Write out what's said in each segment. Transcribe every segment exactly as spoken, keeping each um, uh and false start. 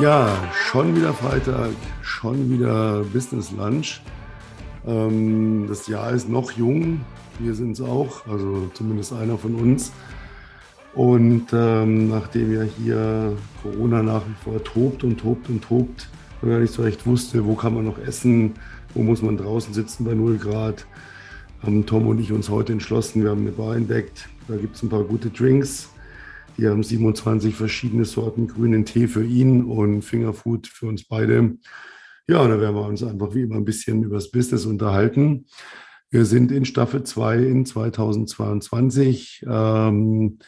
Ja, schon wieder Freitag, schon wieder Business Lunch. Ähm, das Jahr ist noch jung, wir sind es auch, also zumindest einer von uns. Und ähm, nachdem ja hier Corona nach wie vor tobt und tobt und tobt, weil man ja nicht so recht wusste, wo kann man noch essen, wo muss man draußen sitzen bei null Grad, haben Tom und ich uns heute entschlossen, wir haben eine Bar entdeckt, da gibt es ein paar gute Drinks. Wir haben siebenundzwanzig verschiedene Sorten grünen Tee für ihn und Fingerfood für uns beide. Ja, da werden wir uns einfach wie immer ein bisschen über das Business unterhalten. Wir sind in Staffel zwei in zweitausendzweiundzwanzig. Ähm,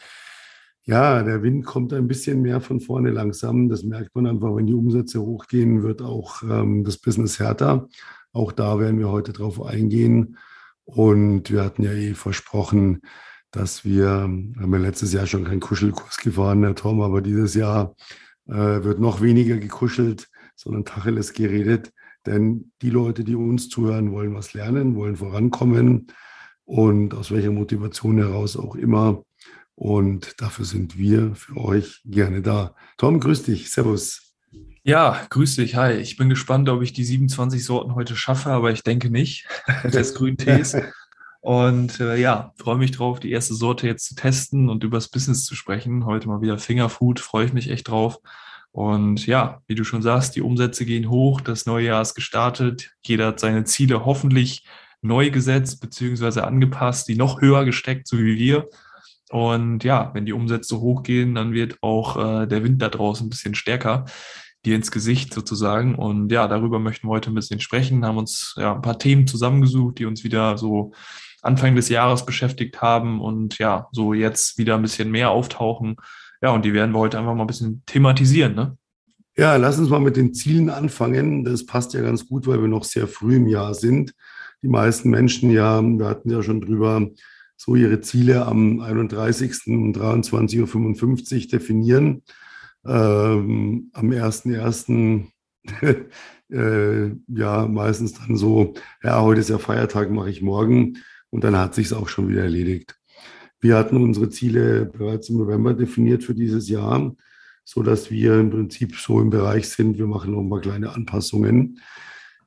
ja, der Wind kommt ein bisschen mehr von vorne langsam. Das merkt man einfach, wenn die Umsätze hochgehen, wird auch ähm, das Business härter. Auch da werden wir heute drauf eingehen. Und wir hatten ja eh versprochen, dass wir, haben wir letztes Jahr schon keinen Kuschelkurs gefahren, Herr Tom, aber dieses Jahr äh, wird noch weniger gekuschelt, sondern Tacheles geredet. Denn die Leute, die uns zuhören, wollen was lernen, wollen vorankommen und aus welcher Motivation heraus auch immer. Und dafür sind wir für euch gerne da. Tom, grüß dich. Servus. Ja, grüß dich. Hi. Ich bin gespannt, ob ich die siebenundzwanzig Sorten heute schaffe, aber ich denke nicht. Des Grüntees. Und äh, ja, freue mich drauf, die erste Sorte jetzt zu testen und über das Business zu sprechen. Heute mal wieder Fingerfood, freue ich mich echt drauf. Und ja, wie du schon sagst, die Umsätze gehen hoch, das neue Jahr ist gestartet. Jeder hat seine Ziele hoffentlich neu gesetzt bzw. angepasst, die noch höher gesteckt, so wie wir. Und ja, wenn die Umsätze hochgehen, dann wird auch äh, der Wind da draußen ein bisschen stärker, dir ins Gesicht sozusagen. Und ja, darüber möchten wir heute ein bisschen sprechen, haben uns ja ein paar Themen zusammengesucht, die uns wieder so Anfang des Jahres beschäftigt haben und ja, so jetzt wieder ein bisschen mehr auftauchen. Ja, und die werden wir heute einfach mal ein bisschen thematisieren, ne? Ja, lass uns mal mit den Zielen anfangen. Das passt ja ganz gut, weil wir noch sehr früh im Jahr sind. Die meisten Menschen ja, wir hatten ja schon drüber, so ihre Ziele am einunddreißigsten um dreiundzwanzig Uhr fünfundfünfzig definieren. Ähm, am ersten ersten äh, ja, meistens dann so, ja, heute ist ja Feiertag, mache ich morgen. Und dann hat sich es auch schon wieder erledigt. Wir hatten unsere Ziele bereits im November definiert für dieses Jahr, sodass wir im Prinzip so im Bereich sind. Wir machen noch mal kleine Anpassungen.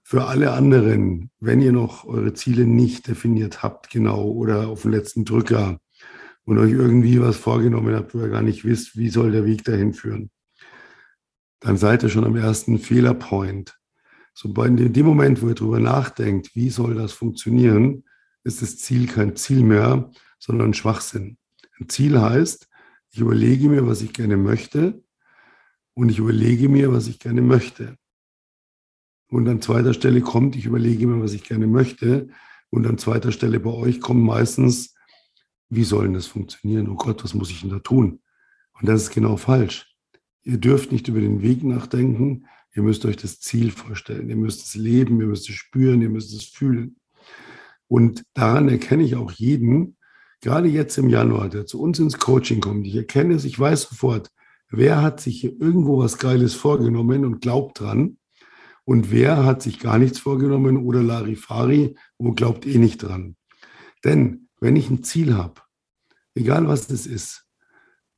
Für alle anderen, wenn ihr noch eure Ziele nicht definiert habt, genau, oder auf den letzten Drücker und euch irgendwie was vorgenommen habt, wo ihr gar nicht wisst, wie soll der Weg dahin führen, dann seid ihr schon am ersten Fehlerpoint. So bei dem Moment, wo ihr darüber nachdenkt, wie soll das funktionieren, ist das Ziel kein Ziel mehr, sondern Schwachsinn. Ein Ziel heißt, ich überlege mir, was ich gerne möchte und ich überlege mir, was ich gerne möchte. Und an zweiter Stelle kommt, ich überlege mir, was ich gerne möchte und an zweiter Stelle bei euch kommt meistens, wie soll denn das funktionieren? Oh Gott, was muss ich denn da tun? Und das ist genau falsch. Ihr dürft nicht über den Weg nachdenken, ihr müsst euch das Ziel vorstellen, ihr müsst es leben, ihr müsst es spüren, ihr müsst es fühlen. Und daran erkenne ich auch jeden, gerade jetzt im Januar, der zu uns ins Coaching kommt. Ich erkenne es, ich weiß sofort, wer hat sich hier irgendwo was Geiles vorgenommen und glaubt dran und wer hat sich gar nichts vorgenommen oder Larifari und glaubt eh nicht dran. Denn wenn ich ein Ziel habe, egal was das ist,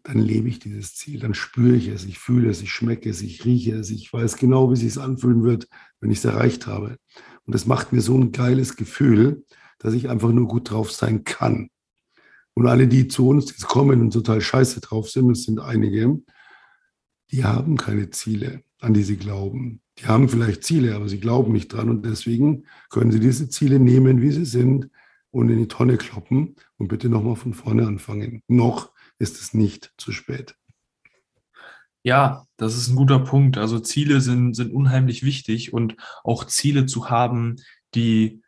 dann lebe ich dieses Ziel, dann spüre ich es, ich fühle es, ich schmecke es, ich rieche es, ich weiß genau, wie es sich anfühlen wird, wenn ich es erreicht habe. Und das macht mir so ein geiles Gefühl, dass ich einfach nur gut drauf sein kann. Und alle, die zu uns kommen und total scheiße drauf sind, das sind einige, die haben keine Ziele, an die sie glauben. Die haben vielleicht Ziele, aber sie glauben nicht dran. Und deswegen können sie diese Ziele nehmen, wie sie sind, und in die Tonne kloppen und bitte nochmal von vorne anfangen. Noch ist es nicht zu spät. Ja, das ist ein guter Punkt. Also Ziele sind, sind unheimlich wichtig und auch Ziele zu haben, die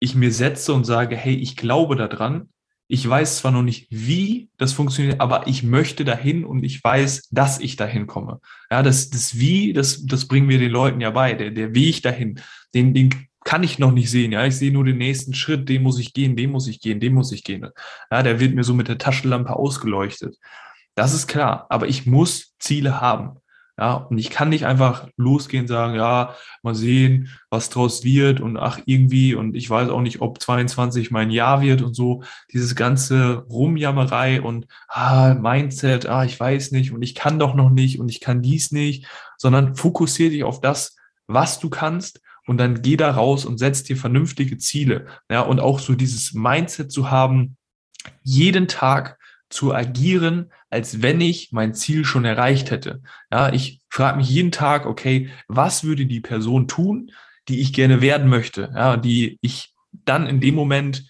ich mir setze und sage, hey, ich glaube daran. Ich weiß zwar noch nicht, wie das funktioniert, aber ich möchte dahin und ich weiß, dass ich dahin komme. Ja, das, das Wie, das, das bringen wir den Leuten ja bei. Der, der Weg dahin, den, den kann ich noch nicht sehen. Ja, ich sehe nur den nächsten Schritt, den muss ich gehen, den muss ich gehen, den muss ich gehen. Ja, der wird mir so mit der Taschenlampe ausgeleuchtet. Das ist klar, aber ich muss Ziele haben. Ja, und ich kann nicht einfach losgehen und sagen, ja, mal sehen, was draus wird und ach irgendwie und ich weiß auch nicht, ob zweiundzwanzig mein Jahr wird und so. Dieses ganze Rumjammerei und ah, Mindset, ah, ich weiß nicht und ich kann doch noch nicht und ich kann dies nicht, sondern fokussier dich auf das, was du kannst und dann geh da raus und setz dir vernünftige Ziele. Ja, und auch so dieses Mindset zu haben, jeden Tag zu agieren, als wenn ich mein Ziel schon erreicht hätte. Ja, ich frage mich jeden Tag, okay, was würde die Person tun, die ich gerne werden möchte, ja, die ich dann in dem Moment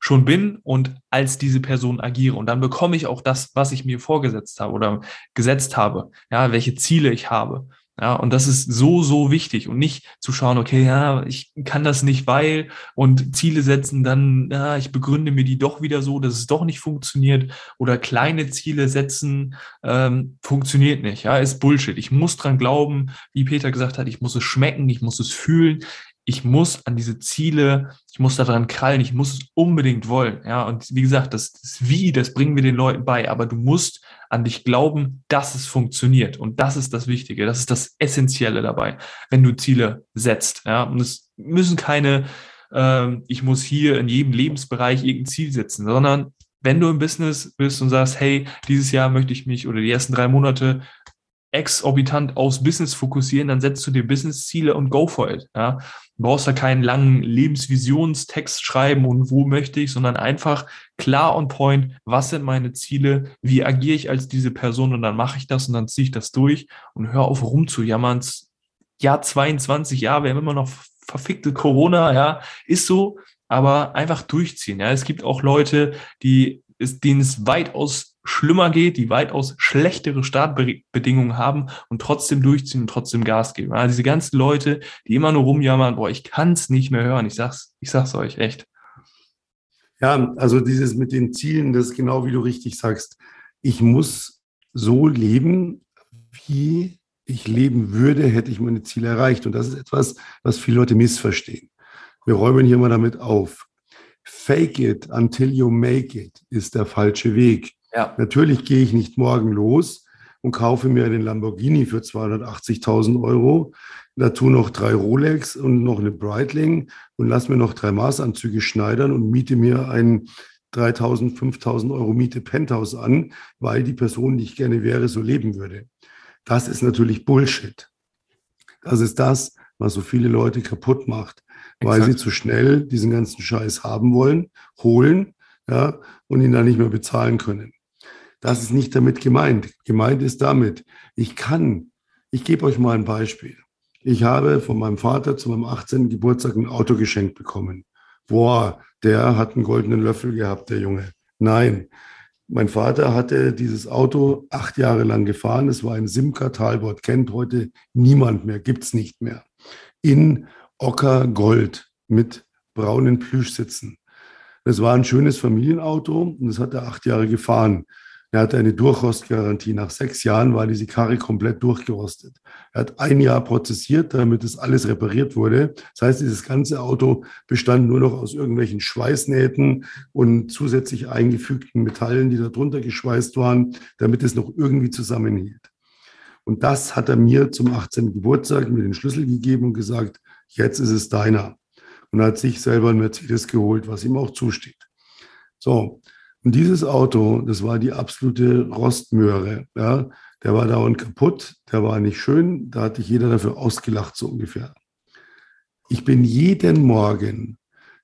schon bin und als diese Person agiere. Und dann bekomme ich auch das, was ich mir vorgesetzt habe oder gesetzt habe, ja, welche Ziele ich habe. Ja, und das ist so, so wichtig und nicht zu schauen, okay, ja, ich kann das nicht, weil und Ziele setzen, dann, ja, ich begründe mir die doch wieder so, dass es doch nicht funktioniert oder kleine Ziele setzen, ähm, funktioniert nicht, ja, ist Bullshit. Ich muss dran glauben, wie Peter gesagt hat, ich muss es schmecken, ich muss es fühlen, ich muss an diese Ziele, ich muss daran krallen, ich muss es unbedingt wollen, ja, und wie gesagt, das, das Wie, das bringen wir den Leuten bei, aber du musst an dich glauben, dass es funktioniert. Und das ist das Wichtige, das ist das Essentielle dabei, wenn du Ziele setzt. Ja? Und es müssen keine, äh, ich muss hier in jedem Lebensbereich irgendein Ziel setzen, sondern wenn du im Business bist und sagst, hey, dieses Jahr möchte ich mich oder die ersten drei Monate exorbitant aufs Business fokussieren, dann setzt du dir Business-Ziele und go for it. Ja? Du brauchst da keinen langen Lebensvisionstext schreiben und wo möchte ich, sondern einfach klar on point, was sind meine Ziele, wie agiere ich als diese Person und dann mache ich das und dann ziehe ich das durch und hör auf rumzujammern. Jahr zweiundzwanzig, ja, wir haben immer noch verfickte Corona, ja, ist so, aber einfach durchziehen. Ja? Es gibt auch Leute, die denen es weitaus schlimmer geht, die weitaus schlechtere Startbedingungen haben und trotzdem durchziehen und trotzdem Gas geben. Also diese ganzen Leute, die immer nur rumjammern, boah, ich kann es nicht mehr hören. Ich sag's, ich sag's euch, echt. Ja, also dieses mit den Zielen, das ist genau wie du richtig sagst. Ich muss so leben, wie ich leben würde, hätte ich meine Ziele erreicht. Und das ist etwas, was viele Leute missverstehen. Wir räumen hier mal damit auf. Fake it until you make it ist der falsche Weg. Ja. Natürlich gehe ich nicht morgen los und kaufe mir den Lamborghini für zweihundertachtzigtausend Euro, dazu noch drei Rolex und noch eine Breitling und lass mir noch drei Maßanzüge schneidern und miete mir ein dreitausend, fünftausend Euro Miete Penthouse an, weil die Person, die ich gerne wäre, so leben würde. Das ist natürlich Bullshit. Das ist das, was so viele Leute kaputt macht, Exakt. Weil sie zu schnell diesen ganzen Scheiß haben wollen, holen, ja, und ihn dann nicht mehr bezahlen können. Das ist nicht damit gemeint. Gemeint ist damit, ich kann, ich gebe euch mal ein Beispiel. Ich habe von meinem Vater zu meinem achtzehnten Geburtstag ein Auto geschenkt bekommen. Boah, der hat einen goldenen Löffel gehabt, der Junge. Nein, mein Vater hatte dieses Auto acht Jahre lang gefahren. Es war ein Simca Talbot, kennt heute niemand mehr, gibt es nicht mehr. In Ockergold mit braunen Plüschsitzen. Das war ein schönes Familienauto und das hat er acht Jahre gefahren. Er hatte eine Durchrostgarantie. Nach sechs Jahren war diese Karre komplett durchgerostet. Er hat ein Jahr prozessiert, damit das alles repariert wurde. Das heißt, dieses ganze Auto bestand nur noch aus irgendwelchen Schweißnähten und zusätzlich eingefügten Metallen, die da drunter geschweißt waren, damit es noch irgendwie zusammenhielt. Und das hat er mir zum achtzehnten Geburtstag mir den Schlüssel gegeben und gesagt, jetzt ist es deiner. Und hat sich selber ein Mercedes geholt, was ihm auch zusteht. So, und dieses Auto, das war die absolute Rostmöhre. Ja? Der war dauernd kaputt, der war nicht schön, da hat sich jeder dafür ausgelacht, so ungefähr. Ich bin jeden Morgen,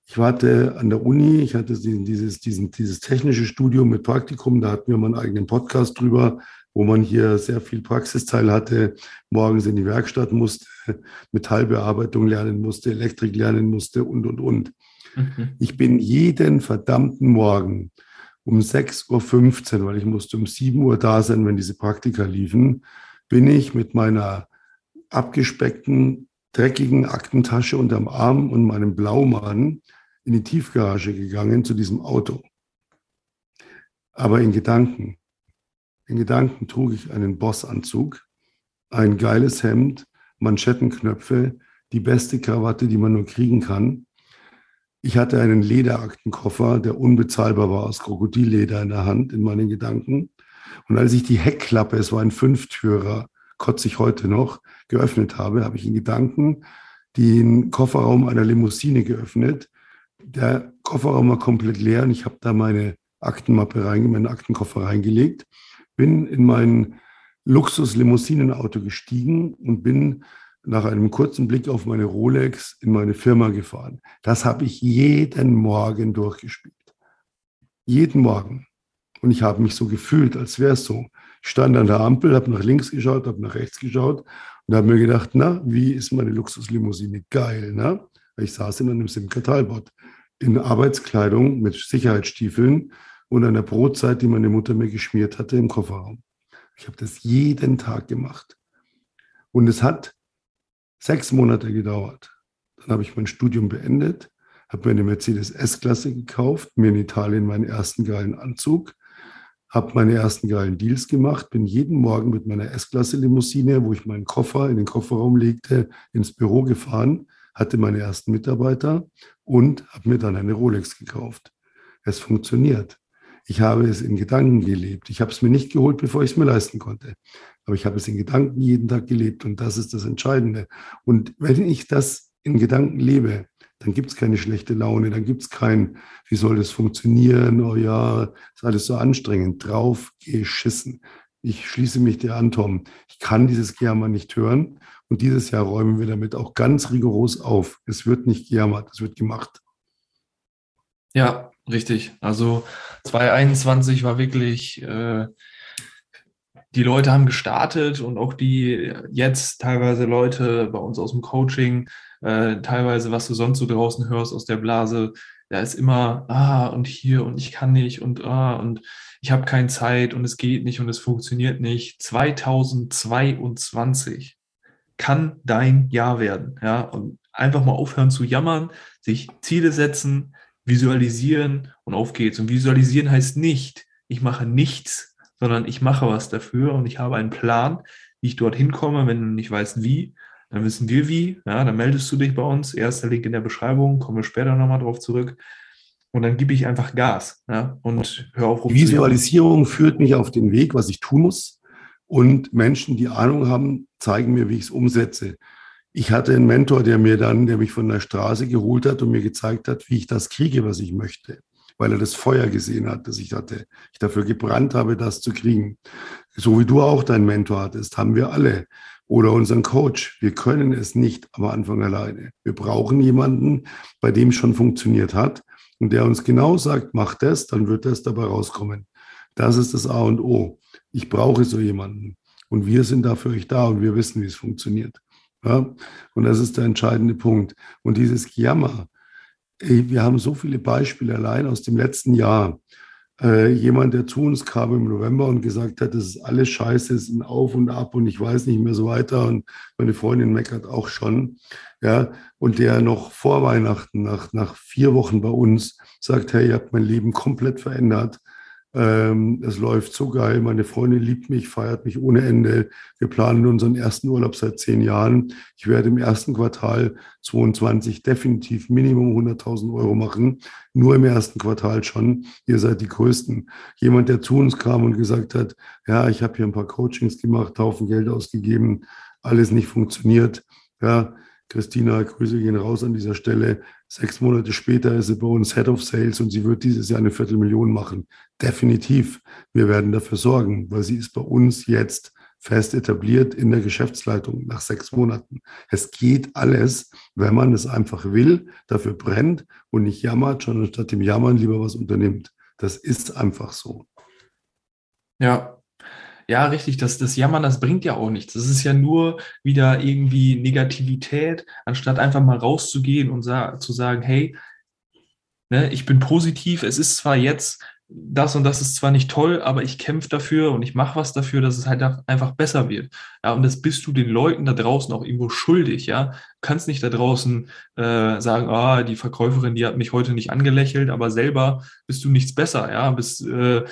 ich hatte an der Uni, ich hatte dieses, diesen, dieses technische Studium mit Praktikum, da hatten wir mal einen eigenen Podcast drüber, wo man hier sehr viel Praxisteil hatte, morgens in die Werkstatt musste, Metallbearbeitung lernen musste, Elektrik lernen musste und, und, und. Okay. Ich bin jeden verdammten Morgen um sechs Uhr fünfzehn, weil ich musste um sieben Uhr da sein, wenn diese Praktika liefen, bin ich mit meiner abgespeckten, dreckigen Aktentasche unterm Arm und meinem Blaumann in die Tiefgarage gegangen zu diesem Auto. Aber in Gedanken. In Gedanken trug ich einen Bossanzug, ein geiles Hemd, Manschettenknöpfe, die beste Krawatte, die man nur kriegen kann. Ich hatte einen Lederaktenkoffer, der unbezahlbar war, aus Krokodilleder in der Hand, in meinen Gedanken. Und als ich die Heckklappe, es war ein Fünftürer, kotzig heute noch, geöffnet habe, habe ich in Gedanken den Kofferraum einer Limousine geöffnet. Der Kofferraum war komplett leer und ich habe da meine Aktenmappe rein, meinen Aktenkoffer reingelegt, bin in mein Luxus-Limousinenauto gestiegen und bin nach einem kurzen Blick auf meine Rolex in meine Firma gefahren. Das habe ich jeden Morgen durchgespielt. Jeden Morgen. Und ich habe mich so gefühlt, als wäre es so. Ich stand an der Ampel, habe nach links geschaut, habe nach rechts geschaut und habe mir gedacht, na, wie ist meine Luxuslimousine? Geil, ne? Ich saß in einem SIM-Kartalbot in Arbeitskleidung mit Sicherheitsstiefeln und einer Brotzeit, die meine Mutter mir geschmiert hatte, im Kofferraum. Ich habe das jeden Tag gemacht. Und es hat sechs Monate gedauert. Dann habe ich mein Studium beendet, habe mir eine Mercedes S-Klasse gekauft, mir in Italien meinen ersten geilen Anzug, habe meine ersten geilen Deals gemacht, bin jeden Morgen mit meiner S-Klasse-Limousine, wo ich meinen Koffer in den Kofferraum legte, ins Büro gefahren, hatte meine ersten Mitarbeiter und habe mir dann eine Rolex gekauft. Es funktioniert. Ich habe es in Gedanken gelebt. Ich habe es mir nicht geholt, bevor ich es mir leisten konnte. Aber ich habe es in Gedanken jeden Tag gelebt und das ist das Entscheidende. Und wenn ich das in Gedanken lebe, dann gibt es keine schlechte Laune, dann gibt es kein, wie soll das funktionieren, oh ja, ist alles so anstrengend, drauf geschissen. Ich schließe mich dir an, Tom. Ich kann dieses Gejammer nicht hören und dieses Jahr räumen wir damit auch ganz rigoros auf. Es wird nicht gejammert, es wird gemacht. Ja, richtig. Also zwanzig einundzwanzig war wirklich, äh, die Leute haben gestartet und auch die jetzt teilweise Leute bei uns aus dem Coaching, Äh, teilweise, was du sonst so draußen hörst aus der Blase, da ist immer, ah, und hier, und ich kann nicht, und ah, und ich habe keine Zeit, und es geht nicht, und es funktioniert nicht. zweitausendzweiundzwanzig kann dein Jahr werden, ja, und einfach mal aufhören zu jammern, sich Ziele setzen, visualisieren, und auf geht's. Und visualisieren heißt nicht, ich mache nichts, sondern ich mache was dafür, und ich habe einen Plan, wie ich dorthin komme, wenn du nicht weißt, wie. Dann wissen wir wie, ja, dann meldest du dich bei uns, erster Link in der Beschreibung, kommen wir später nochmal drauf zurück und dann gebe ich einfach Gas, ja, und hör auf. Die Visualisierung führt mich auf den Weg, was ich tun muss, und Menschen, die Ahnung haben, zeigen mir, wie ich es umsetze. Ich hatte einen Mentor, der mir dann, der mich von der Straße geholt hat und mir gezeigt hat, wie ich das kriege, was ich möchte, weil er das Feuer gesehen hat, das ich hatte. Ich dafür gebrannt habe, das zu kriegen. So wie du auch deinen Mentor hattest, haben wir alle. Oder unseren Coach. Wir können es nicht am Anfang alleine. Wir brauchen jemanden, bei dem es schon funktioniert hat und der uns genau sagt, mach das, dann wird das dabei rauskommen. Das ist das A und O. Ich brauche so jemanden. Und wir sind da für euch da und wir wissen, wie es funktioniert. Ja? Und das ist der entscheidende Punkt. Und dieses Gejammer, wir haben so viele Beispiele allein aus dem letzten Jahr. Äh, jemand, der zu uns kam im November und gesagt hat, das ist alles scheiße, es ist ein Auf und Ab und ich weiß nicht mehr so weiter und meine Freundin meckert auch schon, ja, und der noch vor Weihnachten, nach, nach vier Wochen bei uns, sagt, hey, ihr habt mein Leben komplett verändert, ähm, es läuft so geil, meine Freundin liebt mich, feiert mich ohne Ende, wir planen unseren ersten Urlaub seit zehn Jahren, ich werde im ersten Quartal zweiundzwanzig definitiv Minimum hunderttausend Euro machen, nur im ersten Quartal schon, ihr seid die Größten. Jemand, der zu uns kam und gesagt hat, ja, ich habe hier ein paar Coachings gemacht, Haufen Geld ausgegeben, alles nicht funktioniert. Ja, Christina, Grüße gehen raus an dieser Stelle. Sechs Monate später ist sie bei uns Head of Sales und sie wird dieses Jahr eine Viertelmillion machen. Definitiv, wir werden dafür sorgen, weil sie ist bei uns jetzt fest etabliert in der Geschäftsleitung nach sechs Monaten. Es geht alles, wenn man es einfach will, dafür brennt und nicht jammert, sondern statt dem Jammern lieber was unternimmt. Das ist einfach so. Ja, ja, richtig. Das, das Jammern, das bringt ja auch nichts. Das ist ja nur wieder irgendwie Negativität, anstatt einfach mal rauszugehen und sa- zu sagen, hey, ne, ich bin positiv, es ist zwar jetzt... das und das ist zwar nicht toll, aber ich kämpfe dafür und ich mache was dafür, dass es halt einfach besser wird. Ja, und das bist du den Leuten da draußen auch irgendwo schuldig, ja. Du kannst nicht da draußen äh, sagen, ah, die Verkäuferin, die hat mich heute nicht angelächelt, aber selber bist du nichts besser, ja, bist äh,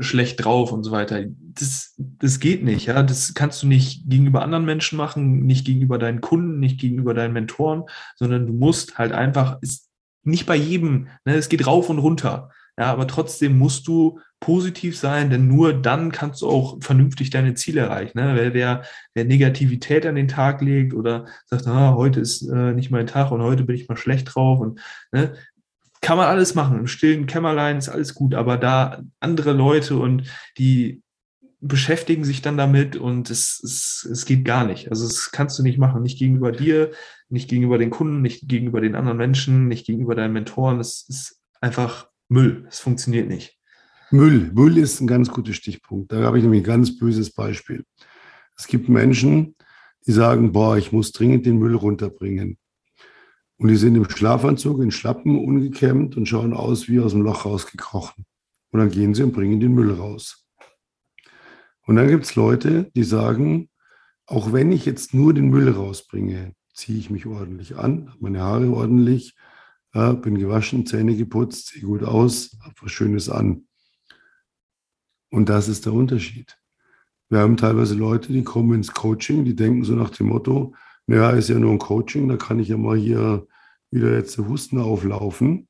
schlecht drauf und so weiter. Das, das geht nicht, ja. Das kannst du nicht gegenüber anderen Menschen machen, nicht gegenüber deinen Kunden, nicht gegenüber deinen Mentoren, sondern du musst halt einfach, ist nicht bei jedem, ne, es geht rauf und runter. Ja, aber trotzdem musst du positiv sein, denn nur dann kannst du auch vernünftig deine Ziele erreichen. Ne? Wer, wer, wer Negativität an den Tag legt oder sagt, ah, heute ist äh, nicht mein Tag und heute bin ich mal schlecht drauf und ne? Kann man alles machen, im stillen Kämmerlein ist alles gut, aber da andere Leute und die beschäftigen sich dann damit und es, es, es geht gar nicht. Also das kannst du nicht machen, nicht gegenüber dir, nicht gegenüber den Kunden, nicht gegenüber den anderen Menschen, nicht gegenüber deinen Mentoren. Es ist einfach Müll, es funktioniert nicht. Müll, Müll ist ein ganz guter Stichpunkt. Da habe ich nämlich ein ganz böses Beispiel. Es gibt Menschen, die sagen, boah, ich muss dringend den Müll runterbringen. Und die sind im Schlafanzug, in Schlappen, ungekämmt und schauen aus wie aus dem Loch rausgekrochen. Und dann gehen sie und bringen den Müll raus. Und dann gibt es Leute, die sagen, auch wenn ich jetzt nur den Müll rausbringe, ziehe ich mich ordentlich an, habe meine Haare ordentlich, äh, bin gewaschen, Zähne geputzt, sehe gut aus, habe was Schönes an. Und das ist der Unterschied. Wir haben teilweise Leute, die kommen ins Coaching, die denken so nach dem Motto, naja, ist ja nur ein Coaching, da kann ich ja mal hier wieder jetzt Husten auflaufen.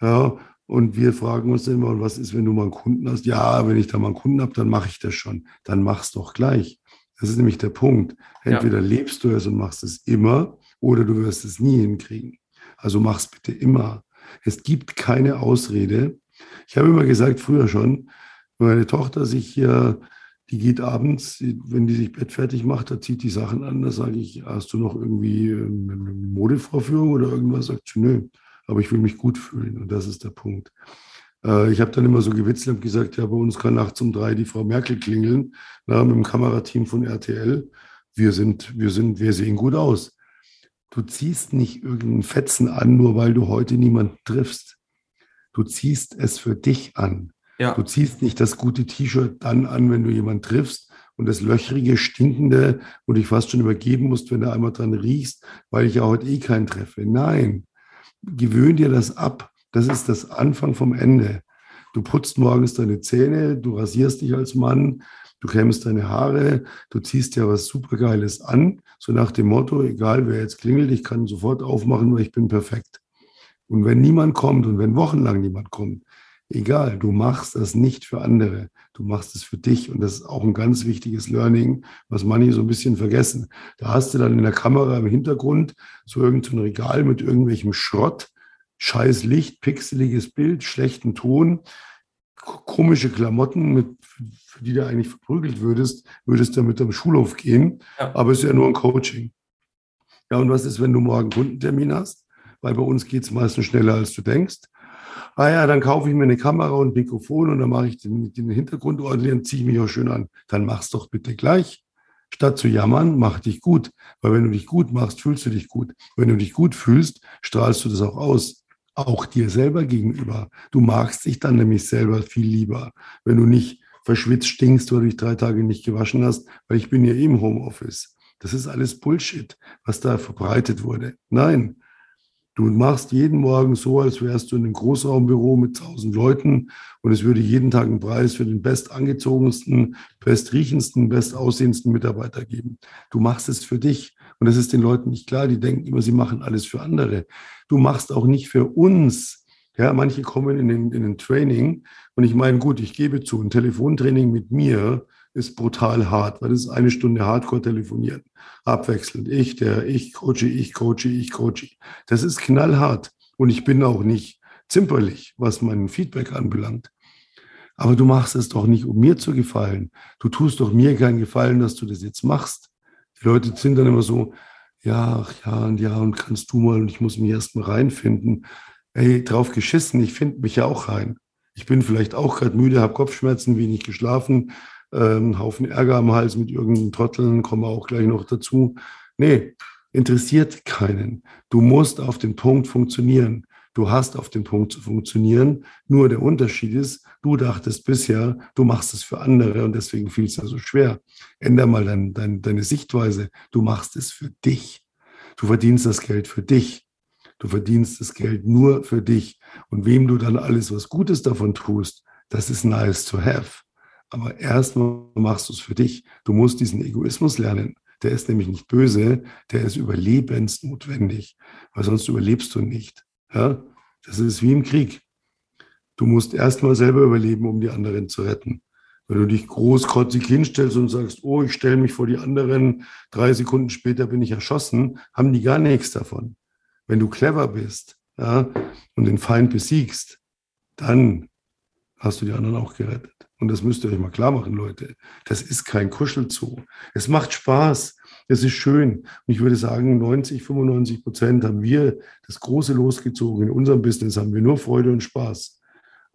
Ja, und wir fragen uns dann immer, was ist, wenn du mal einen Kunden hast? Ja, wenn ich da mal einen Kunden habe, dann mache ich das schon. Dann mach es doch gleich. Das ist nämlich der Punkt. Entweder ja. lebst du es und machst es immer oder du wirst es nie hinkriegen. Also mach es bitte immer. Es gibt keine Ausrede. Ich habe immer gesagt, früher schon, wenn meine Tochter sich hier... Die geht abends, wenn die sich bettfertig macht, da zieht die Sachen an. Da sage ich, hast du noch irgendwie eine Modevorführung oder irgendwas? Sagt sie, nö, aber ich will mich gut fühlen. Und das ist der Punkt. Äh, ich habe dann immer so gewitzelt und gesagt, ja, bei uns kann nachts um drei die Frau Merkel klingeln, na, mit dem Kamerateam von R T L. Wir sind, wir sind, wir sehen gut aus. Du ziehst nicht irgendeinen Fetzen an, nur weil du heute niemanden triffst. Du ziehst es für dich an. Ja. Du ziehst nicht das gute T-Shirt dann an, wenn du jemanden triffst und das löchrige, stinkende, wo du dich fast schon übergeben musst, wenn du einmal dran riechst, weil ich ja heute eh keinen treffe. Nein, gewöhn dir das ab. Das ist das Anfang vom Ende. Du putzt morgens deine Zähne, du rasierst dich als Mann, du kämmst deine Haare, du ziehst dir was Supergeiles an, so nach dem Motto, egal wer jetzt klingelt, ich kann sofort aufmachen, weil ich bin perfekt. Und wenn niemand kommt und wenn wochenlang niemand kommt, egal, du machst das nicht für andere, du machst es für dich und das ist auch ein ganz wichtiges Learning, was manche so ein bisschen vergessen. Da hast du dann in der Kamera im Hintergrund so irgendein Regal mit irgendwelchem Schrott, scheiß Licht, pixeliges Bild, schlechten Ton, komische Klamotten, mit, für die du eigentlich verprügelt würdest, würdest du mit am Schulhof gehen, ja. Aber es ist ja nur ein Coaching. Ja, und was ist, wenn du morgen Kundentermin hast? Weil bei uns geht es meistens schneller, als du denkst. Ah ja, dann kaufe ich mir eine Kamera und ein Mikrofon und dann mache ich den, den Hintergrund ordentlich und ziehe mich auch schön an. Dann mach's doch bitte gleich. Statt zu jammern, mach dich gut. Weil wenn du dich gut machst, fühlst du dich gut. Wenn du dich gut fühlst, strahlst du das auch aus. Auch dir selber gegenüber. Du magst dich dann nämlich selber viel lieber. Wenn du nicht verschwitzt stinkst oder dich drei Tage nicht gewaschen hast, weil ich bin ja eh im Homeoffice. Das ist alles Bullshit, was da verbreitet wurde. Nein. Du machst jeden Morgen so, als wärst du in einem Großraumbüro mit tausend Leuten und es würde jeden Tag einen Preis für den bestangezogensten, bestriechendsten, bestaussehendsten Mitarbeiter geben. Du machst es für dich und das ist den Leuten nicht klar. Die denken immer, sie machen alles für andere. Du machst auch nicht für uns. Ja, manche kommen in den, in den Training und ich meine, gut, ich gebe zu, ein Telefontraining mit mir ist brutal hart, weil das ist eine Stunde Hardcore telefonieren, abwechselnd. Ich, der, ich coache, ich coache, ich coache. Das ist knallhart und ich bin auch nicht zimperlich, was mein Feedback anbelangt. Aber du machst es doch nicht, um mir zu gefallen. Du tust doch mir keinen Gefallen, dass du das jetzt machst. Die Leute sind dann immer so, ja, ach ja, und ja, und kannst du mal, und ich muss mich erst mal reinfinden. Ey, drauf geschissen, ich finde mich ja auch rein. Ich bin vielleicht auch gerade müde, habe Kopfschmerzen, wenig geschlafen, einen Haufen Ärger am Hals mit irgendeinen Trotteln, kommen wir auch gleich noch dazu. Nee, interessiert keinen. Du musst auf den Punkt funktionieren. Du hast auf den Punkt zu funktionieren. Nur der Unterschied ist, du dachtest bisher, du machst es für andere und deswegen fiel es dir so schwer. Änder mal dein, dein, deine Sichtweise. Du machst es für dich. Du verdienst das Geld für dich. Du verdienst das Geld nur für dich. Und wem du dann alles was Gutes davon tust, das ist nice to have. Aber erstmal machst du es für dich. Du musst diesen Egoismus lernen. Der ist nämlich nicht böse, der ist überlebensnotwendig, weil sonst überlebst du nicht. Ja? Das ist wie im Krieg. Du musst erstmal selber überleben, um die anderen zu retten. Wenn du dich großkotzig hinstellst und sagst, oh, ich stelle mich vor die anderen, drei Sekunden später bin ich erschossen, haben die gar nichts davon. Wenn du clever bist, ja, und den Feind besiegst, dann hast du die anderen auch gerettet. Und das müsst ihr euch mal klar machen, Leute. Das ist kein Kuschelzoo. Es macht Spaß. Es ist schön. Und ich würde sagen, neunzig, fünfundneunzig Prozent haben wir das Große losgezogen. In unserem Business haben wir nur Freude und Spaß.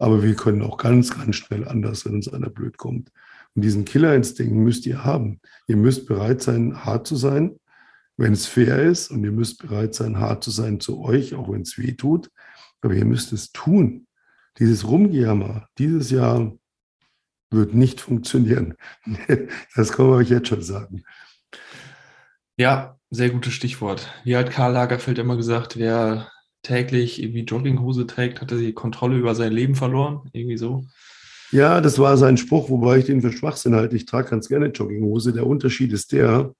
Aber wir können auch ganz, ganz schnell anders, wenn uns einer blöd kommt. Und diesen Killerinstinkt müsst ihr haben. Ihr müsst bereit sein, hart zu sein, wenn es fair ist. Und ihr müsst bereit sein, hart zu sein zu euch, auch wenn es weh tut. Aber ihr müsst es tun. Dieses Rumgejammer, dieses Jahr wird nicht funktionieren. Das kann man euch jetzt schon sagen. Ja, sehr gutes Stichwort. Wie hat Karl Lagerfeld immer gesagt, wer täglich irgendwie Jogginghose trägt, hat er die Kontrolle über sein Leben verloren, irgendwie so. Ja, das war sein Spruch, wobei ich den für Schwachsinn halte. Ich trage ganz gerne Jogginghose. Der Unterschied ist der,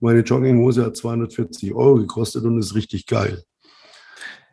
meine Jogginghose hat zweihundertvierzig Euro gekostet und ist richtig geil.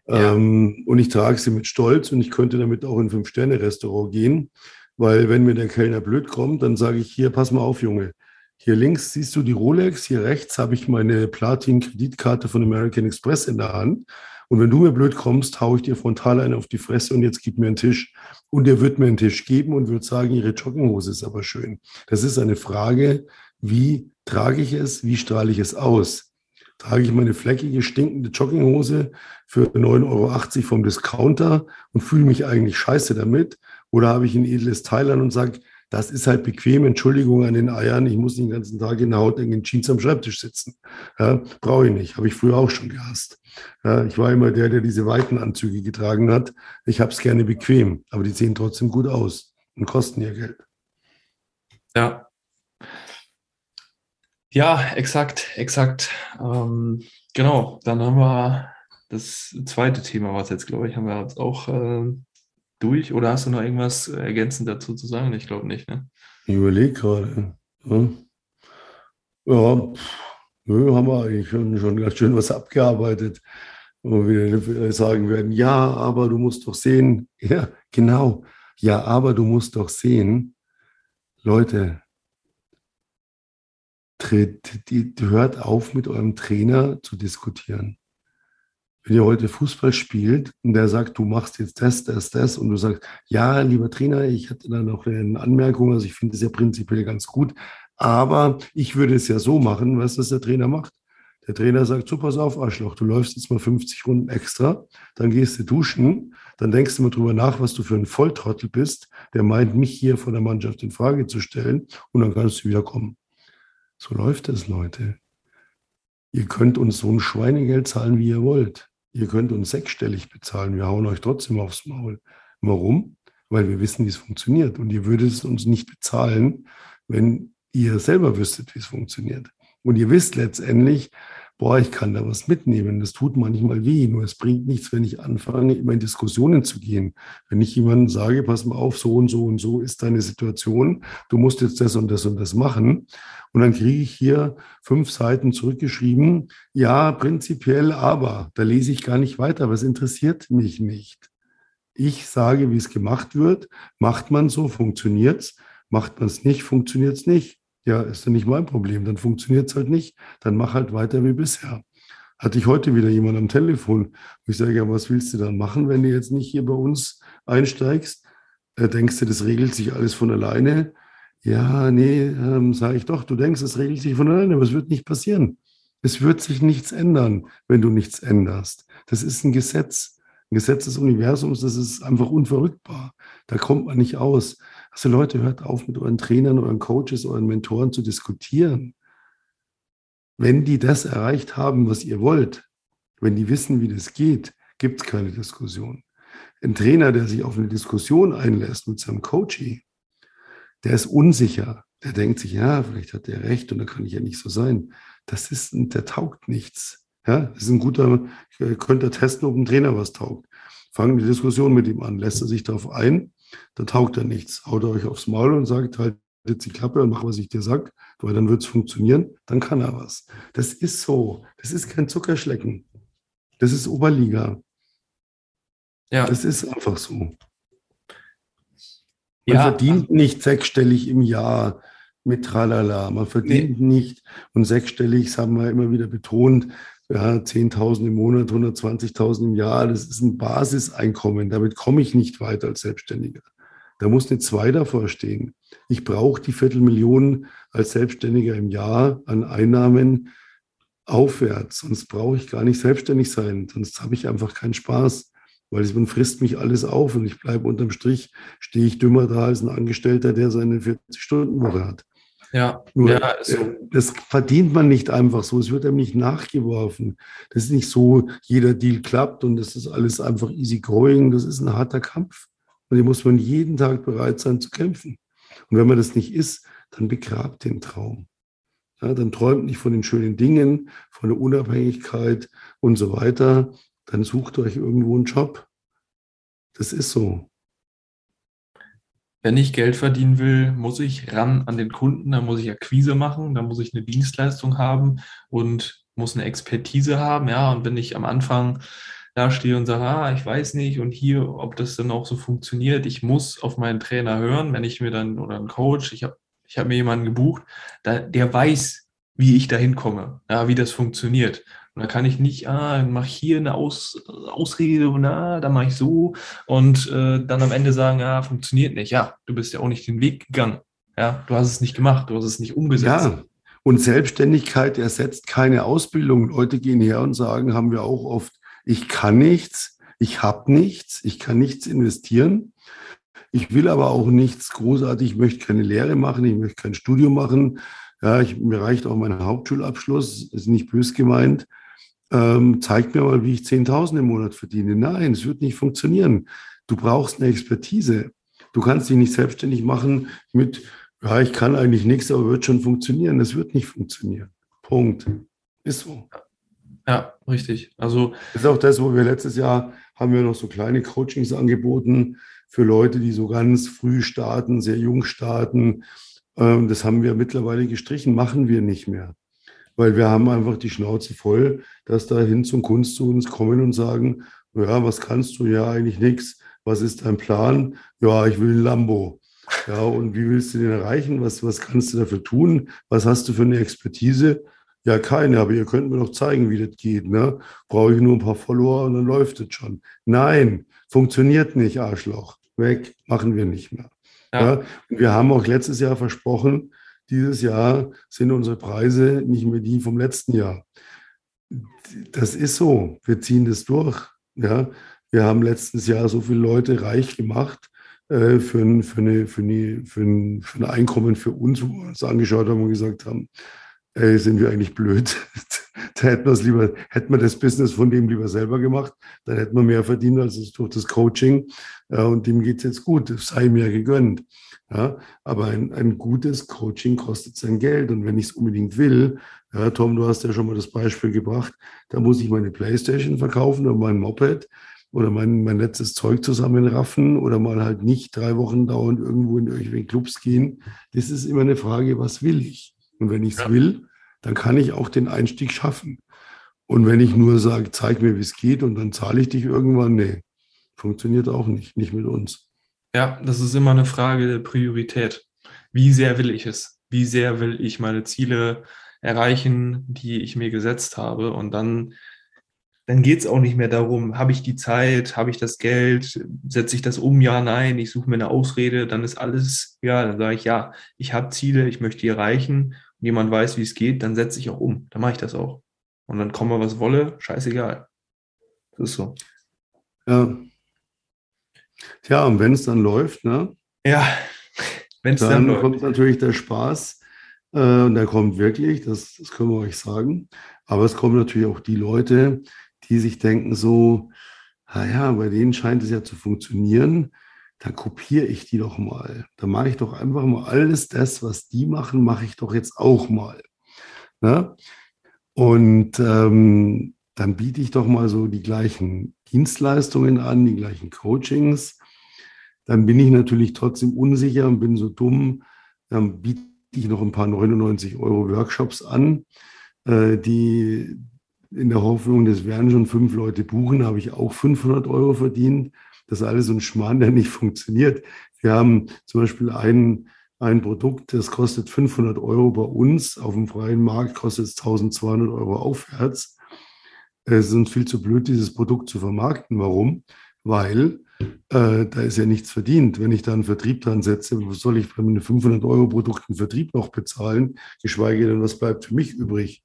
Ja. Ähm, und ich trage sie mit Stolz und ich könnte damit auch in Fünf-Sterne-Restaurant gehen, weil wenn mir der Kellner blöd kommt, dann sage ich, hier, pass mal auf, Junge. Hier links siehst du die Rolex, hier rechts habe ich meine Platin-Kreditkarte von American Express in der Hand. Und wenn du mir blöd kommst, haue ich dir frontal einen auf die Fresse und jetzt gib mir einen Tisch. Und er wird mir einen Tisch geben und wird sagen, ihre Jogginghose ist aber schön. Das ist eine Frage, wie trage ich es, wie strahle ich es aus? Trage ich meine fleckige, stinkende Jogginghose für neun Euro achtzig vom Discounter und fühle mich eigentlich scheiße damit? Oder habe ich ein edles Teil an und sage, das ist halt bequem, Entschuldigung an den Eiern, ich muss den ganzen Tag in der hautengen Jeans am Schreibtisch sitzen. Ja, brauche ich nicht, habe ich früher auch schon gehasst. Ja, ich war immer der, der diese weiten Anzüge getragen hat. Ich habe es gerne bequem, aber die sehen trotzdem gut aus und kosten ja Geld. Ja, ja, exakt, exakt. Ähm, genau, dann haben wir das zweite Thema, was jetzt, glaube ich, haben wir jetzt auch... Äh durch oder hast du noch irgendwas ergänzend dazu zu sagen? Ich glaube nicht, ne? Ich überlege gerade. Ja, ja pff, nö, haben wir eigentlich schon, schon ganz schön was abgearbeitet. Und wir sagen werden, ja, aber du musst doch sehen. Ja, genau. Ja, aber du musst doch sehen. Leute, tritt, die, hört auf, mit eurem Trainer zu diskutieren. Wenn ihr heute Fußball spielt und der sagt, du machst jetzt das, das, das und du sagst, ja, lieber Trainer, ich hatte da noch eine Anmerkung, also ich finde es ja prinzipiell ganz gut, aber ich würde es ja so machen, was das der Trainer macht. Der Trainer sagt, so, pass auf, Arschloch, du läufst jetzt mal fünfzig Runden extra, dann gehst du duschen, dann denkst du mal drüber nach, was du für ein Volltrottel bist, der meint, mich hier vor der Mannschaft in Frage zu stellen und dann kannst du wieder kommen. So läuft es, Leute. Ihr könnt uns so ein Schweinegeld zahlen, wie ihr wollt. Ihr könnt uns sechsstellig bezahlen, wir hauen euch trotzdem aufs Maul. Warum? Weil wir wissen, wie es funktioniert. Und ihr würdet es uns nicht bezahlen, wenn ihr selber wüsstet, wie es funktioniert. Und ihr wisst letztendlich, boah, ich kann da was mitnehmen. Das tut manchmal weh, nur es bringt nichts, wenn ich anfange, immer in Diskussionen zu gehen. Wenn ich jemandem sage, pass mal auf, so und so und so ist deine Situation, du musst jetzt das und das und das machen. Und dann kriege ich hier fünf Seiten zurückgeschrieben, ja, prinzipiell, aber, da lese ich gar nicht weiter, was interessiert mich nicht. Ich sage, wie es gemacht wird, macht man so, funktioniert es, macht man es nicht, funktioniert es nicht. Ja, ist ja nicht mein Problem, dann funktioniert es halt nicht, dann mach halt weiter wie bisher. Hatte ich heute wieder jemanden am Telefon, wo ich sage, ja, was willst du dann machen, wenn du jetzt nicht hier bei uns einsteigst? Äh, denkst du, das regelt sich alles von alleine? Ja, nee, ähm, sage ich doch, du denkst, es regelt sich von alleine, aber es wird nicht passieren. Es wird sich nichts ändern, wenn du nichts änderst. Das ist ein Gesetz, ein Gesetz des Universums, das ist einfach unverrückbar. Da kommt man nicht aus. Also Leute, hört auf, mit euren Trainern, euren Coaches, euren Mentoren zu diskutieren. Wenn die das erreicht haben, was ihr wollt, wenn die wissen, wie das geht, gibt es keine Diskussion. Ein Trainer, der sich auf eine Diskussion einlässt mit seinem Coachie, der ist unsicher. Der denkt sich, ja, vielleicht hat der recht und da kann ich ja nicht so sein. Das ist, der taugt nichts. Ja, das ist ein guter, könnt ihr testen, ob ein Trainer was taugt. Fangen die Diskussion mit ihm an, lässt er sich darauf ein, da taugt er nichts. Haut er euch aufs Maul und sagt, halt jetzt die Klappe und mach, was ich dir sag, weil dann wird es funktionieren, dann kann er was. Das ist so. Das ist kein Zuckerschlecken. Das ist Oberliga. Ja. Das ist einfach so. Man ja. verdient nicht sechsstellig im Jahr mit Tralala. Man verdient nee. nicht. Und sechsstellig, das haben wir immer wieder betont, ja, zehntausend im Monat, hundertzwanzigtausend im Jahr, das ist ein Basiseinkommen. Damit komme ich nicht weiter als Selbstständiger. Da muss eine zwei davor stehen. Ich brauche die Viertelmillion als Selbstständiger im Jahr an Einnahmen aufwärts. Sonst brauche ich gar nicht selbstständig sein. Sonst habe ich einfach keinen Spaß, weil man frisst mich alles auf und ich bleibe unterm Strich, stehe ich dümmer da als ein Angestellter, der seine vierzig-Stunden-Woche hat. Ja, Nur, ja so. Das verdient man nicht einfach so. Es wird einem nicht nachgeworfen. Das ist nicht so, jeder Deal klappt und das ist alles einfach easy going. Das ist ein harter Kampf. Und den muss man jeden Tag bereit sein zu kämpfen. Und wenn man das nicht ist, dann begrabt den Traum. Ja, dann träumt nicht von den schönen Dingen, von der Unabhängigkeit und so weiter. Dann sucht euch irgendwo einen Job. Das ist so. Wenn ich Geld verdienen will, muss ich ran an den Kunden, dann muss ich Akquise machen, dann muss ich eine Dienstleistung haben und muss eine Expertise haben. Ja, und wenn ich am Anfang da stehe und sage, ah, ich weiß nicht und hier, ob das dann auch so funktioniert, ich muss auf meinen Trainer hören, wenn ich mir dann, oder einen Coach, ich habe ich hab mir jemanden gebucht, da, der weiß, wie ich da hinkomme, ja, wie das funktioniert. Und da kann ich nicht, ah, mache hier eine Aus, Ausrede und ah, dann mache ich so und äh, dann am Ende sagen, ah, funktioniert nicht. Ja, du bist ja auch nicht den Weg gegangen. Ja, du hast es nicht gemacht, du hast es nicht umgesetzt. Ja, und Selbstständigkeit ersetzt keine Ausbildung. Leute gehen her und sagen, haben wir auch oft, ich kann nichts, ich habe nichts, ich kann nichts investieren. Ich will aber auch nichts großartig, ich möchte keine Lehre machen, ich möchte kein Studium machen. Ja, ich, mir reicht auch mein Hauptschulabschluss, ist nicht böse gemeint. Ähm, zeigt mir mal, wie ich zehntausend im Monat verdiene. Nein, es wird nicht funktionieren. Du brauchst eine Expertise. Du kannst dich nicht selbstständig machen mit, ja, ich kann eigentlich nichts, aber wird schon funktionieren. Das wird nicht funktionieren. Punkt. Ist so. Ja, richtig. Also das ist auch das, wo wir letztes Jahr, haben wir noch so kleine Coachings angeboten für Leute, die so ganz früh starten, sehr jung starten. Ähm, das haben wir mittlerweile gestrichen, machen wir nicht mehr. Weil wir haben einfach die Schnauze voll, dass da hin zum Kunst zu uns kommen und sagen, ja, was kannst du? Ja, eigentlich nichts. Was ist dein Plan? Ja, ich will ein Lambo. Ja, und wie willst du den erreichen? Was, was kannst du dafür tun? Was hast du für eine Expertise? Ja, keine, aber ihr könnt mir doch zeigen, wie das geht. Ne? Brauche ich nur ein paar Follower und dann läuft es schon. Nein, funktioniert nicht, Arschloch. Weg, machen wir nicht mehr. Ja. Ja? Und wir haben auch letztes Jahr versprochen, dieses Jahr sind unsere Preise nicht mehr die vom letzten Jahr. Das ist so. Wir ziehen das durch. Ja? Wir haben letztes Jahr so viele Leute reich gemacht äh, für, ein, für, eine, für, eine, für, ein, für ein Einkommen für uns, wo wir uns angeschaut haben und gesagt haben, ey, sind wir eigentlich blöd. Da hätten wir es lieber, hätten wir das Business von dem lieber selber gemacht, dann hätten wir mehr verdient als es durch das Coaching. Äh, und dem geht es jetzt gut. Das sei mir gegönnt. Ja, aber ein, ein gutes Coaching kostet sein Geld. Und wenn ich es unbedingt will, ja, Tom, du hast ja schon mal das Beispiel gebracht, da muss ich meine Playstation verkaufen oder mein Moped oder mein, mein letztes Zeug zusammenraffen oder mal halt nicht drei Wochen dauernd irgendwo in irgendwelchen Clubs gehen. Das ist immer eine Frage, was will ich? Und wenn ich es ja. will, dann kann ich auch den Einstieg schaffen. Und wenn ich nur sage, zeig mir, wie es geht und dann zahle ich dich irgendwann, nee, funktioniert auch nicht, nicht mit uns. Ja, das ist immer eine Frage der Priorität. Wie sehr will ich es? Wie sehr will ich meine Ziele erreichen, die ich mir gesetzt habe? Und dann, dann geht es auch nicht mehr darum, habe ich die Zeit, habe ich das Geld, setze ich das um? Ja, nein, ich suche mir eine Ausrede, dann ist alles, ja, dann sage ich, ja, ich habe Ziele, ich möchte die erreichen. Und jemand weiß, wie es geht, dann setze ich auch um, dann mache ich das auch. Und dann komme, was wolle, scheißegal. Das ist so. Ja. Tja, und wenn es dann läuft, ne? Ja, wenn es dann, dann läuft. Dann kommt natürlich der Spaß äh, und der kommt wirklich, das, das können wir euch sagen. Aber es kommen natürlich auch die Leute, die sich denken so, naja, bei denen scheint es ja zu funktionieren, dann kopiere ich die doch mal. Dann mache ich doch einfach mal alles das, was die machen, mache ich doch jetzt auch mal. Ne? Und ähm, dann biete ich doch mal so die gleichen Dienstleistungen an, die gleichen Coachings. Dann bin ich natürlich trotzdem unsicher und bin so dumm. Dann biete ich noch ein paar neunundneunzig Euro Workshops an, die in der Hoffnung, das werden schon fünf Leute buchen, habe ich auch fünfhundert Euro verdient. Das ist alles so ein Schmarrn, der nicht funktioniert. Wir haben zum Beispiel einen Ein Produkt, das kostet fünfhundert Euro bei uns, auf dem freien Markt kostet es eintausendzweihundert Euro aufwärts. Es ist uns viel zu blöd, dieses Produkt zu vermarkten. Warum? Weil äh, da ist ja nichts verdient. Wenn ich da einen Vertrieb dran setze, soll ich bei einem fünfhundert Euro Produkt einen Vertrieb noch bezahlen? Geschweige denn, was bleibt für mich übrig?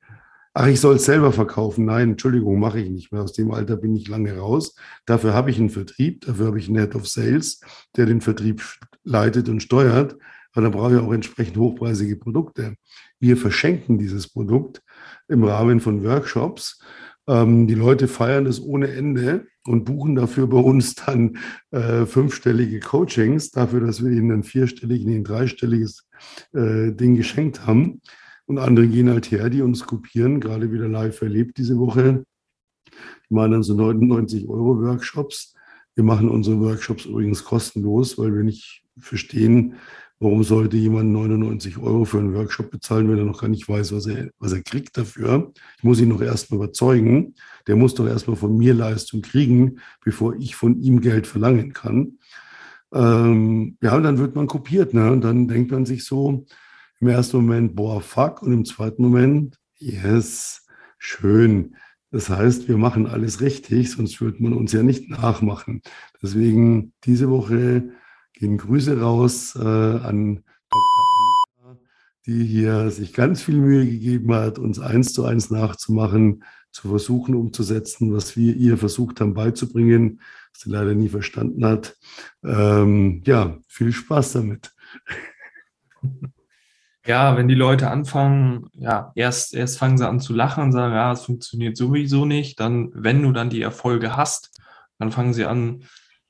Ach, ich soll es selber verkaufen. Nein, Entschuldigung, mache ich nicht mehr. Aus dem Alter bin ich lange raus. Dafür habe ich einen Vertrieb, dafür habe ich einen Head of Sales, der den Vertrieb leitet und steuert. Aber da brauchen wir auch entsprechend hochpreisige Produkte. Wir verschenken dieses Produkt im Rahmen von Workshops. Ähm, die Leute feiern es ohne Ende und buchen dafür bei uns dann äh, fünfstellige Coachings, dafür, dass wir ihnen ein vierstelliges, ein dreistelliges äh, Ding geschenkt haben. Und andere gehen halt her, die uns kopieren, gerade wieder live erlebt diese Woche. Die machen dann so neunundneunzig Euro Workshops. Wir machen unsere Workshops übrigens kostenlos, weil wir nicht verstehen, warum sollte jemand neunundneunzig Euro für einen Workshop bezahlen, wenn er noch gar nicht weiß, was er, was er kriegt dafür? Ich muss ihn noch erstmal überzeugen. Der muss doch erstmal von mir Leistung kriegen, bevor ich von ihm Geld verlangen kann. Ähm, ja, und dann wird man kopiert. Ne? Und dann denkt man sich so im ersten Moment, boah, fuck. Und im zweiten Moment, yes, schön. Das heißt, wir machen alles richtig, sonst würde man uns ja nicht nachmachen. Deswegen diese Woche gehen Grüße raus äh, an Doktor Anita, die hier sich ganz viel Mühe gegeben hat, uns eins zu eins nachzumachen, zu versuchen umzusetzen, was wir ihr versucht haben beizubringen, was sie leider nie verstanden hat. Ähm, ja, viel Spaß damit. Ja, wenn die Leute anfangen, ja, erst, erst fangen sie an zu lachen und sagen, ja, es funktioniert sowieso nicht. Dann, wenn du dann die Erfolge hast, dann fangen sie an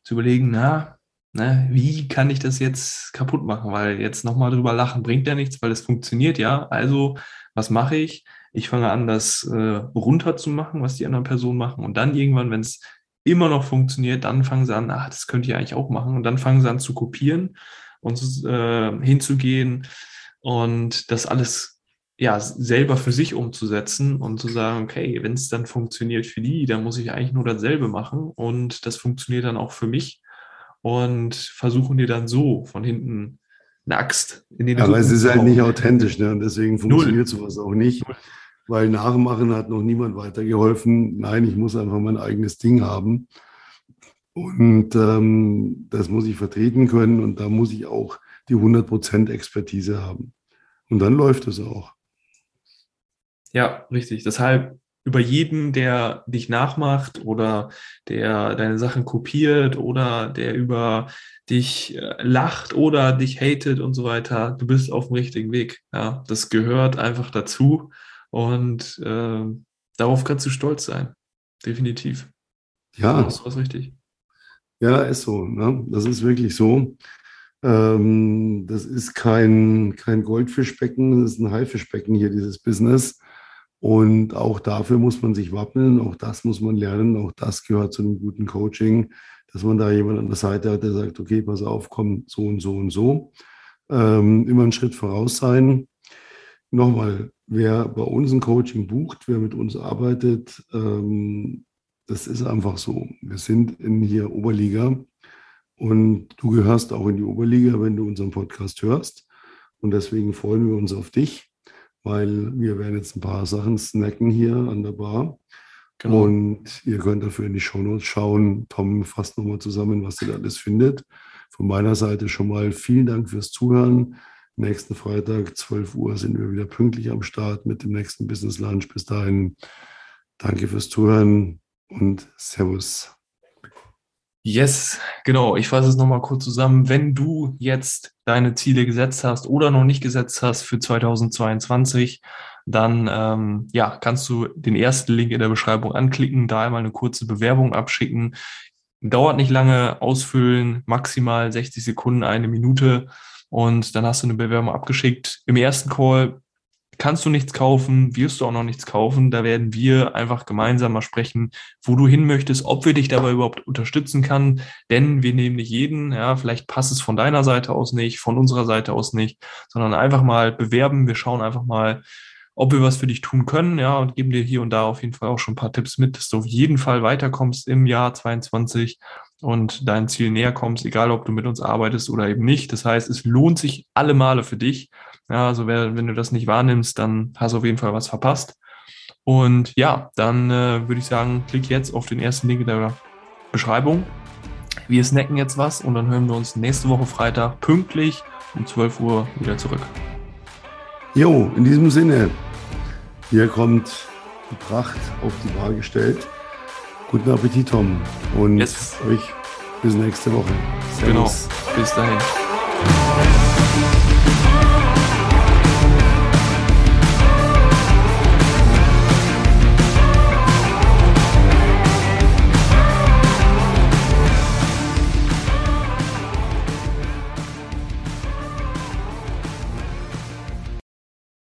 zu überlegen, na, Ne, wie kann ich das jetzt kaputt machen? Weil jetzt nochmal drüber lachen bringt ja nichts, weil es funktioniert ja. Also, was mache ich? Ich fange an, das äh, runterzumachen, was die anderen Personen machen. Und dann irgendwann, wenn es immer noch funktioniert, dann fangen sie an, ach, das könnt ihr eigentlich auch machen. Und dann fangen sie an zu kopieren und äh, hinzugehen und das alles ja selber für sich umzusetzen und zu sagen, okay, wenn es dann funktioniert für die, dann muss ich eigentlich nur dasselbe machen. Und das funktioniert dann auch für mich. Und versuchen dir dann so von hinten eine Axt in den Rücken. Aber es ist halt nicht authentisch, ne? Und deswegen funktioniert sowas auch nicht, weil Nachmachen hat noch niemand weitergeholfen. Nein, ich muss einfach mein eigenes Ding haben und ähm, das muss ich vertreten können und da muss ich auch die hundert Prozent Expertise haben. Und dann läuft es auch. Ja, richtig. Deshalb über jeden, der dich nachmacht oder der deine Sachen kopiert oder der über dich lacht oder dich hatet und so weiter, du bist auf dem richtigen Weg. Ja, das gehört einfach dazu und äh, darauf kannst du stolz sein, definitiv. Ja. Das ist was richtig. Ja, ist so. Ne? Das ist wirklich so. Ähm, das ist kein, kein Goldfischbecken, das ist ein Haifischbecken hier, dieses Business. Und auch dafür muss man sich wappnen, auch das muss man lernen, auch das gehört zu einem guten Coaching, dass man da jemanden an der Seite hat, der sagt, okay, pass auf, komm, so und so und so. Ähm, immer einen Schritt voraus sein. Nochmal, wer bei uns ein Coaching bucht, wer mit uns arbeitet, ähm, das ist einfach so. Wir sind in hier Oberliga und du gehörst auch in die Oberliga, wenn du unseren Podcast hörst. Und deswegen freuen wir uns auf dich. Weil wir werden jetzt ein paar Sachen snacken hier an der Bar. Genau. Und ihr könnt dafür in die Shownotes schauen. Tom fasst nochmal zusammen, was ihr da alles findet. Von meiner Seite schon mal vielen Dank fürs Zuhören. Nächsten Freitag, zwölf Uhr, sind wir wieder pünktlich am Start mit dem nächsten Business Lunch. Bis dahin, danke fürs Zuhören und Servus. Yes, genau. Ich fasse es nochmal kurz zusammen. Wenn du jetzt deine Ziele gesetzt hast oder noch nicht gesetzt hast für zweitausendzweiundzwanzig, dann ähm, ja, kannst du den ersten Link in der Beschreibung anklicken, da einmal eine kurze Bewerbung abschicken. Dauert nicht lange, ausfüllen, maximal sechzig Sekunden, eine Minute und dann hast du eine Bewerbung abgeschickt. Im ersten Call kannst du nichts kaufen, wirst du auch noch nichts kaufen. Da werden wir einfach gemeinsam mal sprechen, wo du hin möchtest, ob wir dich dabei überhaupt unterstützen können. Denn wir nehmen nicht jeden. Ja, vielleicht passt es von deiner Seite aus nicht, von unserer Seite aus nicht, sondern einfach mal bewerben. Wir schauen einfach mal, ob wir was für dich tun können. Ja, und geben dir hier und da auf jeden Fall auch schon ein paar Tipps mit, dass du auf jeden Fall weiterkommst im Jahr zweiundzwanzig. und deinem Ziel näher kommst, egal ob du mit uns arbeitest oder eben nicht. Das heißt, es lohnt sich alle Male für dich. Ja, also wer, wenn du das nicht wahrnimmst, dann hast du auf jeden Fall was verpasst. Und ja, dann äh, würde ich sagen, klick jetzt auf den ersten Link in der Beschreibung. Wir snacken jetzt was und dann hören wir uns nächste Woche Freitag pünktlich um zwölf Uhr wieder zurück. Jo, in diesem Sinne, hier kommt die Pracht auf die Waage gestellt. Guten Appetit, Tom. Und yes. Euch bis nächste Woche. Servus. Genau, bis dahin.